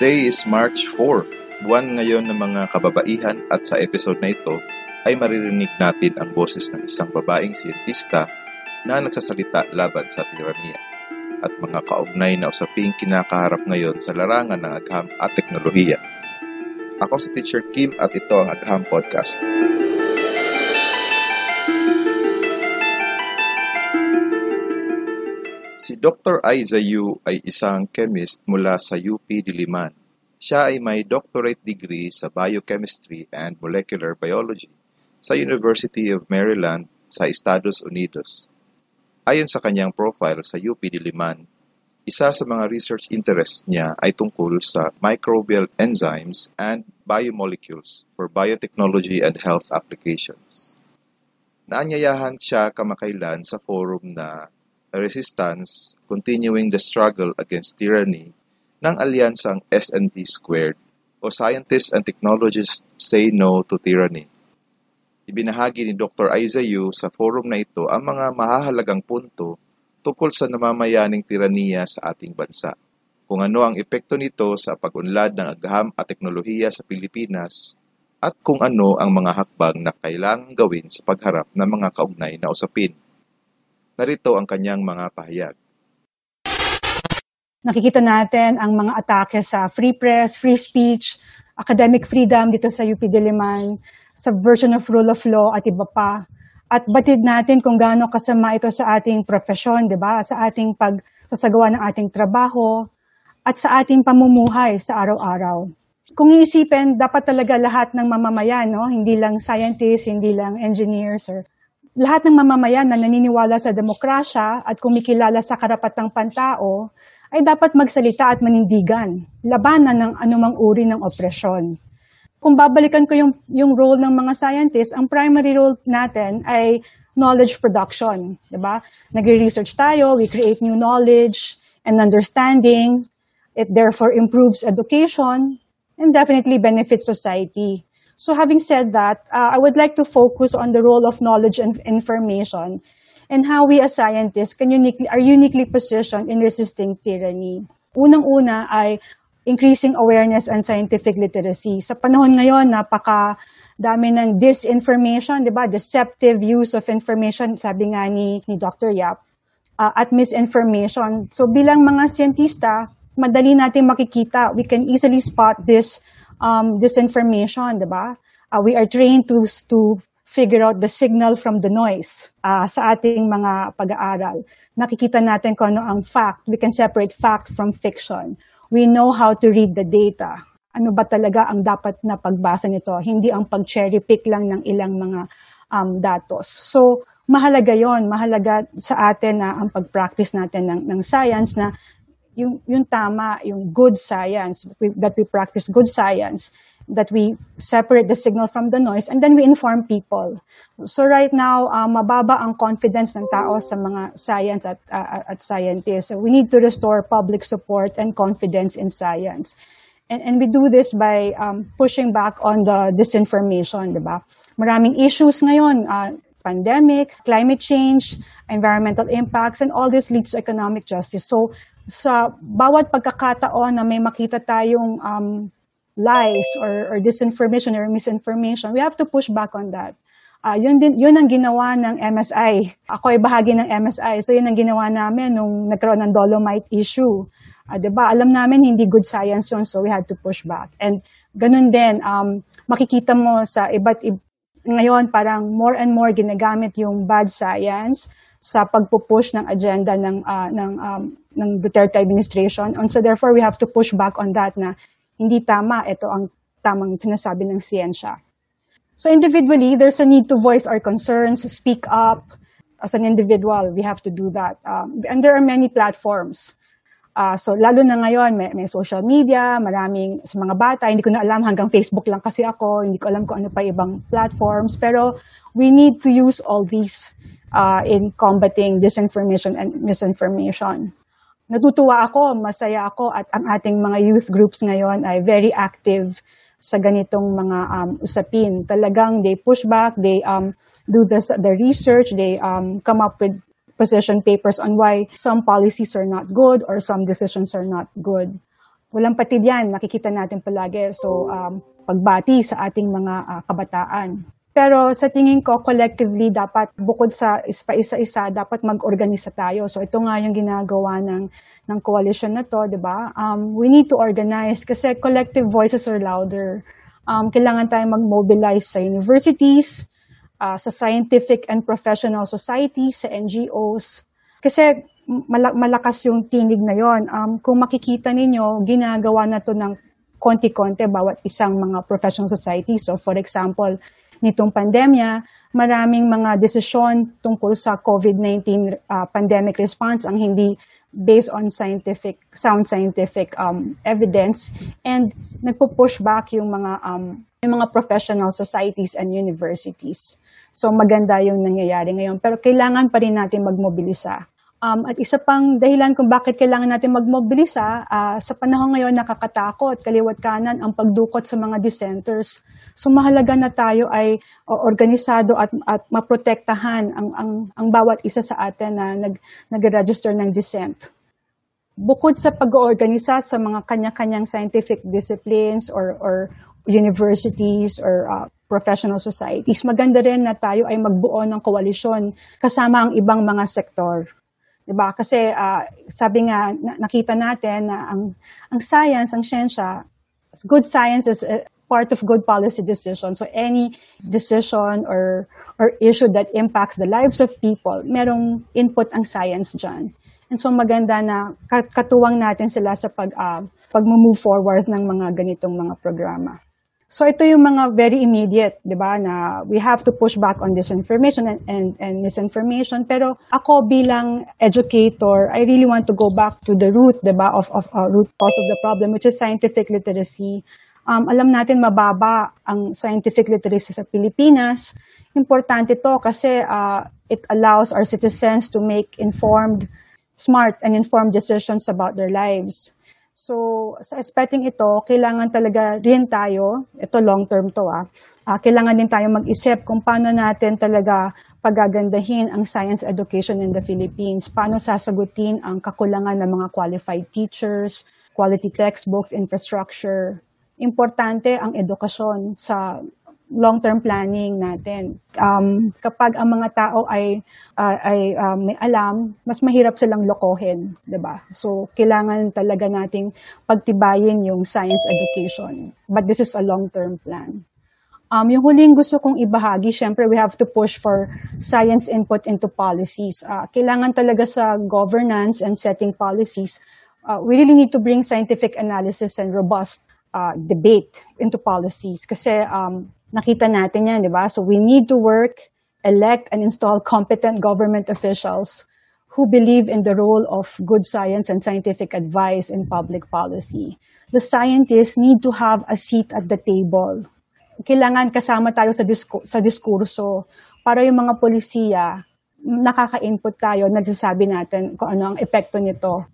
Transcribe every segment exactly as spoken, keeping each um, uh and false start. Today is March fourth, buwan ngayon ng mga kababaihan, at sa episode na ito ay maririnig natin ang boses ng isang babaeng siyentista na nagsasalita laban sa tiraniya at mga kaugnay na usaping kinakaharap ngayon sa larangan ng agham at teknolohiya. Ako si Teacher Kim at ito ang Agham Podcast. Si Doctor Aiza Yu ay isang chemist mula sa U P Diliman. Siya ay may doctorate degree sa Biochemistry and Molecular Biology sa University of Maryland sa Estados Unidos. Ayon sa kanyang profile sa U P Diliman, isa sa mga research interests niya ay tungkol sa microbial enzymes and biomolecules for biotechnology and health applications. Naanyayahan siya kamakailan sa forum na Resistance, Continuing the Struggle Against Tyranny ng alyansang S and T Squared o Scientists and Technologists Say No to Tyranny. Ibinahagi ni Doctor Aiza Yu sa forum na ito ang mga mahahalagang punto tungkol sa namamayaning tiraniya sa ating bansa, kung ano ang epekto nito sa pag-unlad ng agham at teknolohiya sa Pilipinas, at kung ano ang mga hakbang na kailangang gawin sa pagharap ng mga kaugnay na usapin. Narito ang kanyang mga pahayag. Nakikita natin ang mga atake sa free press, free speech, academic freedom dito sa U P Diliman, subversion of rule of law at iba pa. At batid natin kung gaano kasama ito sa ating profesyon, di ba? Sa ating pagsasagawa ng ating trabaho at sa ating pamumuhay sa araw-araw. Kung iisipin, dapat talaga lahat ng mamamayan, no? Hindi lang scientists, hindi lang engineers, or lahat ng mamamayan na naniniwala sa demokrasya at kumikilala sa karapatang pantao ay dapat magsalita at manindigan, labanan ng anumang uri ng opresyon. Kung babalikan ko yung, yung role ng mga scientists, ang primary role natin ay knowledge production. Diba? Nag-research tayo, we create new knowledge and understanding. It therefore improves education and definitely benefits society. So having said that, uh, I would like to focus on the role of knowledge and information and how we as scientists can uniquely, are uniquely positioned in resisting tyranny. Unang-una ay increasing awareness and scientific literacy. Sa panahon ngayon, napaka dami ng disinformation, di ba? Deceptive use of information, sabi nga ni, ni Doctor Yap, uh, at misinformation. So bilang mga siyentista, madali natin makikita, we can easily spot this Um, disinformation, diba? Uh, we are trained to to figure out the signal from the noise uh, sa ating mga pag-aaral. Nakikita natin kung ano ang fact. We can separate fact from fiction. We know how to read the data. Ano ba talaga ang dapat na pagbasa nito? Hindi ang pag-cherry pick lang ng ilang mga um, datos. So, mahalaga yon. Mahalaga sa atin na ang pag-practice natin ng, ng science na Yung, yung tama, yung good science, that we, that we practice good science, that we separate the signal from the noise, and then we inform people. So right now, uh, mababa ang confidence ng tao sa mga science at, uh, at scientists. So we need to restore public support and confidence in science. And, and we do this by um, pushing back on the disinformation, di ba? Maraming issues ngayon, uh, pandemic, climate change, environmental impacts, and all this leads to economic justice. So, sa bawat pagkakataon na may makita tayong um, lies or, or disinformation or misinformation, we have to push back on that. Uh, yun, din, yun ang ginawa ng M S I. Ako ay bahagi ng M S I. So yun ang ginawa namin nung nagkaroon ng Dolomite issue. Uh, diba? Alam namin hindi good science yun, so we had to push back. And ganun din, um, makikita mo sa iba't iba. Ngayon, parang more and more ginagamit yung bad science sa pagpupush ng agenda ng uh, ng um, ng Duterte administration, and so therefore we have to push back on that na hindi tama, ito ang tamang sinasabi ng siyensya. So individually, there's a need to voice our concerns, speak up as an individual. We have to do that, um, and there are many platforms. Uh, so lalo na ngayon, may, may social media, maraming sa mga bata. Hindi ko na alam, hanggang Facebook lang kasi ako. Hindi ko alam kung ano pa ibang platforms. Pero we need to use all these Uh, in combating disinformation and misinformation. Natutuwa ako, masaya ako, at ang ating mga youth groups ngayon ay very active sa ganitong mga um, usapin. Talagang they push back, they um, do the, the research, they um, come up with position papers on why some policies are not good or some decisions are not good. walang patid yan, nakikita natin palagi. So, um, pagbati sa ating mga uh, kabataan. Pero sa tingin ko, collectively, dapat bukod sa isa-isa, dapat mag-organisa tayo. So, ito nga yung ginagawa ng, ng coalition na to, di ba? Um, we need to organize kasi collective voices are louder. Um, kailangan tayong mag-mobilize sa universities, uh, sa scientific and professional societies, sa N G Os. Kasi malakas yung tinig na yon. Um, kung makikita ninyo, ginagawa na to ng konti-konti bawat isang mga professional society. So, for example, nitong pandemya, maraming mga desisyon tungkol sa COVID nineteen uh, pandemic response ang hindi based on scientific, sound scientific um, evidence, and nagpo-push back yung mga, um, yung mga professional societies and universities. So maganda yung nangyayari ngayon, pero kailangan pa rin natin magmobilisa. Um, at isa pang dahilan kung bakit kailangan natin magmobilisa, uh, sa panahon ngayon nakakatakot, kaliwat kanan ang pagdukot sa mga dissenters. So mahalaga na tayo ay uh, organisado at, at maprotektahan ang, ang, ang bawat isa sa atin na nag, nag-register ng dissent. Bukod sa pag-oorganisa sa mga kanya-kanyang scientific disciplines or, or universities or uh, professional societies, maganda rin na tayo ay magbuo ng koalisyon kasama ang ibang mga sektor. Diba? Kasi uh, sabi nga, na, nakita natin na ang, ang science, ang siyensya, good science is uh, part of good policy decision. So any decision or, or issue that impacts the lives of people, merong input ang science dyan. And so maganda na katuwang natin sila sa pag, uh, pag-move forward ng mga ganitong mga programa. So ito yung mga very immediate, di ba, na we have to push back on disinformation and, and, and misinformation. Pero ako bilang educator, I really want to go back to the root, di ba, of, of uh, root cause of the problem, which is scientific literacy. Um, alam natin mababa ang scientific literacy sa Pilipinas. Importante to kasi uh, it allows our citizens to make informed, smart, and informed decisions about their lives. So, sa aspecting ito, kailangan talaga rin tayo, ito long-term to ah, uh, kailangan din tayo mag-isip kung paano natin talaga pagagandahin ang science education in the Philippines, paano sasagutin ang kakulangan ng mga qualified teachers, quality textbooks, infrastructure. Importante ang edukasyon sa long-term planning natin. Um, kapag ang mga tao ay, uh, ay uh, may alam, mas mahirap silang lokohin, diba? So, kailangan talaga nating pagtibayin yung science education. But this is a long-term plan. Um, yung huling gusto kong ibahagi, syempre, we have to push for science input into policies. Uh, kailangan talaga sa governance and setting policies, uh, we really need to bring scientific analysis and robust uh, debate into policies. Kasi, um, nakita natin yan, di ba? So we need to work, elect, and install competent government officials who believe in the role of good science and scientific advice in public policy. The scientists need to have a seat at the table. Kailangan kasama tayo sa, disku- sa diskurso para yung mga polisiya, nakaka-input tayo, nagsasabi natin kung ano ang epekto nito.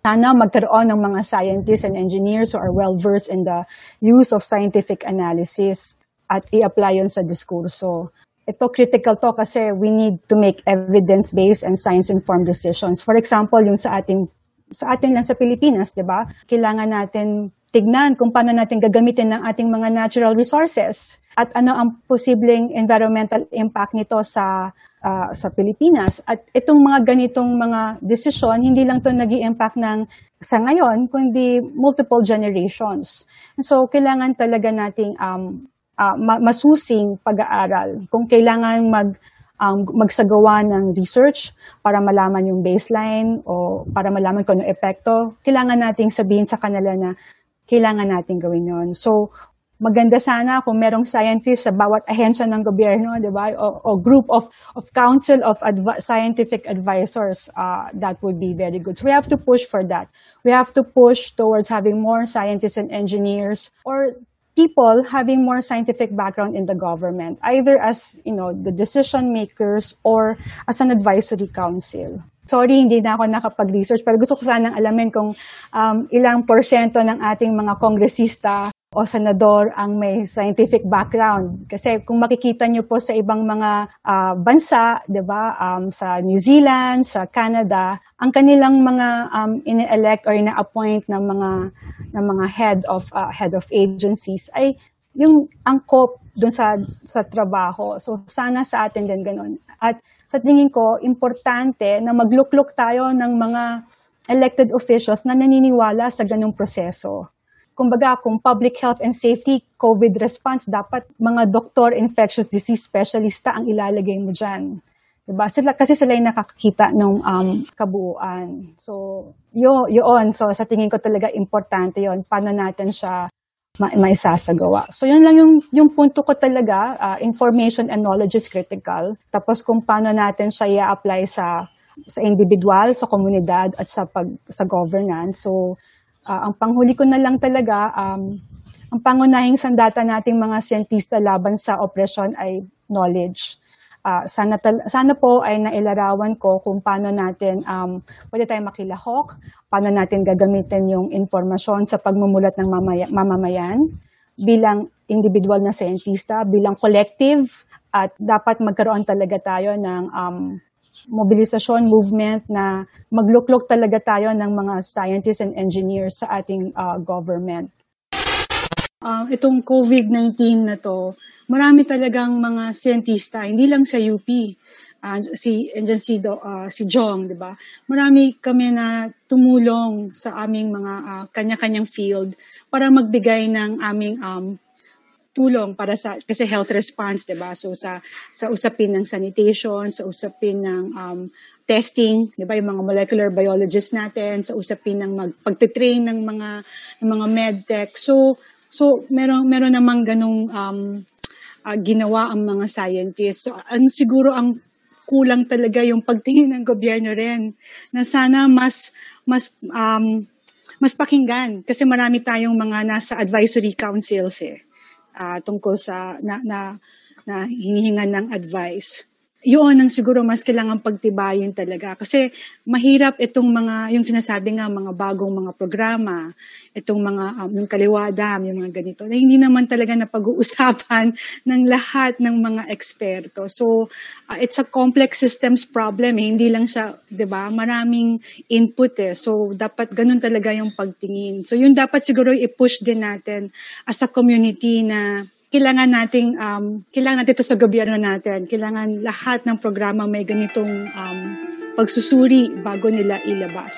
Sana magkaroon ng mga scientists and engineers who are well-versed in the use of scientific analysis at i-apply yun sa diskurso. Ito, critical to kasi we need to make evidence-based and science-informed decisions. For example, yung sa ating, sa atin lang sa Pilipinas, di ba? Kailangan natin tignan kung paano natin gagamitin ng ating mga natural resources at ano ang posibleng environmental impact nito sa, uh, sa Pilipinas. At itong mga ganitong mga desisyon, hindi lang to nag-i-impact ng sa ngayon, kundi multiple generations. And so, kailangan talaga nating um, Uh, masusing pag-aaral. Kung kailangan mag, um, magsagawa ng research para malaman yung baseline o para malaman kung ano epekto, kailangan nating sabihin sa kanila na kailangan nating gawin yon. So, maganda sana kung merong scientist sa bawat ahensya ng gobyerno, di ba? O, o group of, of council of adv- scientific advisors, uh, that would be very good. So, we have to push for that. We have to push towards having more scientists and engineers or people having more scientific background in the government, either as, you know, the decision makers or as an advisory council. Sorry, hindi na ako nakapag-research, pero gusto ko sanang alamin kung um, ilang porsyento ng ating mga kongresista o senador ang may scientific background. Kasi kung makikita nyo po sa ibang mga uh, bansa, di ba, um, sa New Zealand, sa Canada, ang kanilang mga um, ine-elect or ina-appoint ng mga ng mga head of uh, head of agencies ay yung angkop doon sa sa trabaho. So sana sa atin din ganun. At sa tingin ko importante na maglukluk tayo ng mga elected officials na naniniwala sa ganung proseso. Kumbaga, kung public health and safety, COVID response, dapat mga doktor, infectious disease specialista ang ilalagay mo dyan. Diba? Sila, kasi sila yung nakakakita ng um, kabuuan. So, yun, yun. So, sa tingin ko talaga importante yun. Paano natin siya ma- maisasagawa? So, yun lang yung, yung punto ko talaga. Uh, information and knowledge is critical. Tapos, kung paano natin siya i-apply sa, sa individual, sa komunidad, at sa, pag, sa governance. So, Uh, ang panghuli ko na lang talaga, um, ang pangunahing sandata nating mga siyentista laban sa opresyon ay knowledge. Uh, sana, tal- sana po ay nailarawan ko kung paano natin, um, pwede tayong makilahok, paano natin gagamitin yung informasyon sa pagmumulat ng mamaya- mamamayan bilang individual na siyentista, bilang collective, at dapat magkaroon talaga tayo ng um, mobilisasyon, movement na maglukluk talaga tayo ng mga scientists and engineers sa ating uh, government. Uh, itong COVID nineteen na to, marami talagang mga siyentista, hindi lang sa U P, uh, si, and si, uh, si Jong, di ba? Marami kami na tumulong sa aming mga uh, kanya-kanyang field para magbigay ng aming um, tulong para sa kasi health response, 'di ba? So sa sa usapin ng sanitation, sa usapin ng um, testing, 'di ba? Yung mga molecular biologists natin, sa usapin ng mag, pagte-train ng mga ng mga medtech. So so meron meron namang ganung um, uh, ginawa ang mga scientists. So ang siguro ang kulang talaga yung pagtingin ng gobyerno rin na sana mas mas um, mas pakinggan kasi marami tayong mga nasa advisory councils eh. Uh, tungkol sa na, na, na hinihingan ng advice. Yun ang siguro mas kailangan pagtibayin talaga. Kasi mahirap itong mga, yung sinasabi nga, mga bagong mga programa, itong mga, um, yung kaliwa dam, yung mga ganito, na hindi naman talaga napag-uusapan ng lahat ng mga eksperto. So, uh, it's a complex systems problem. Eh. Hindi lang siya, di ba, maraming input eh. So, dapat ganun talaga yung pagtingin. So, yun dapat siguro i-push din natin as a community na kailangan nating um, kailangan natin ito sa gobyerno natin. Kailangan lahat ng programa may ganitong um, pagsusuri bago nila ilabas.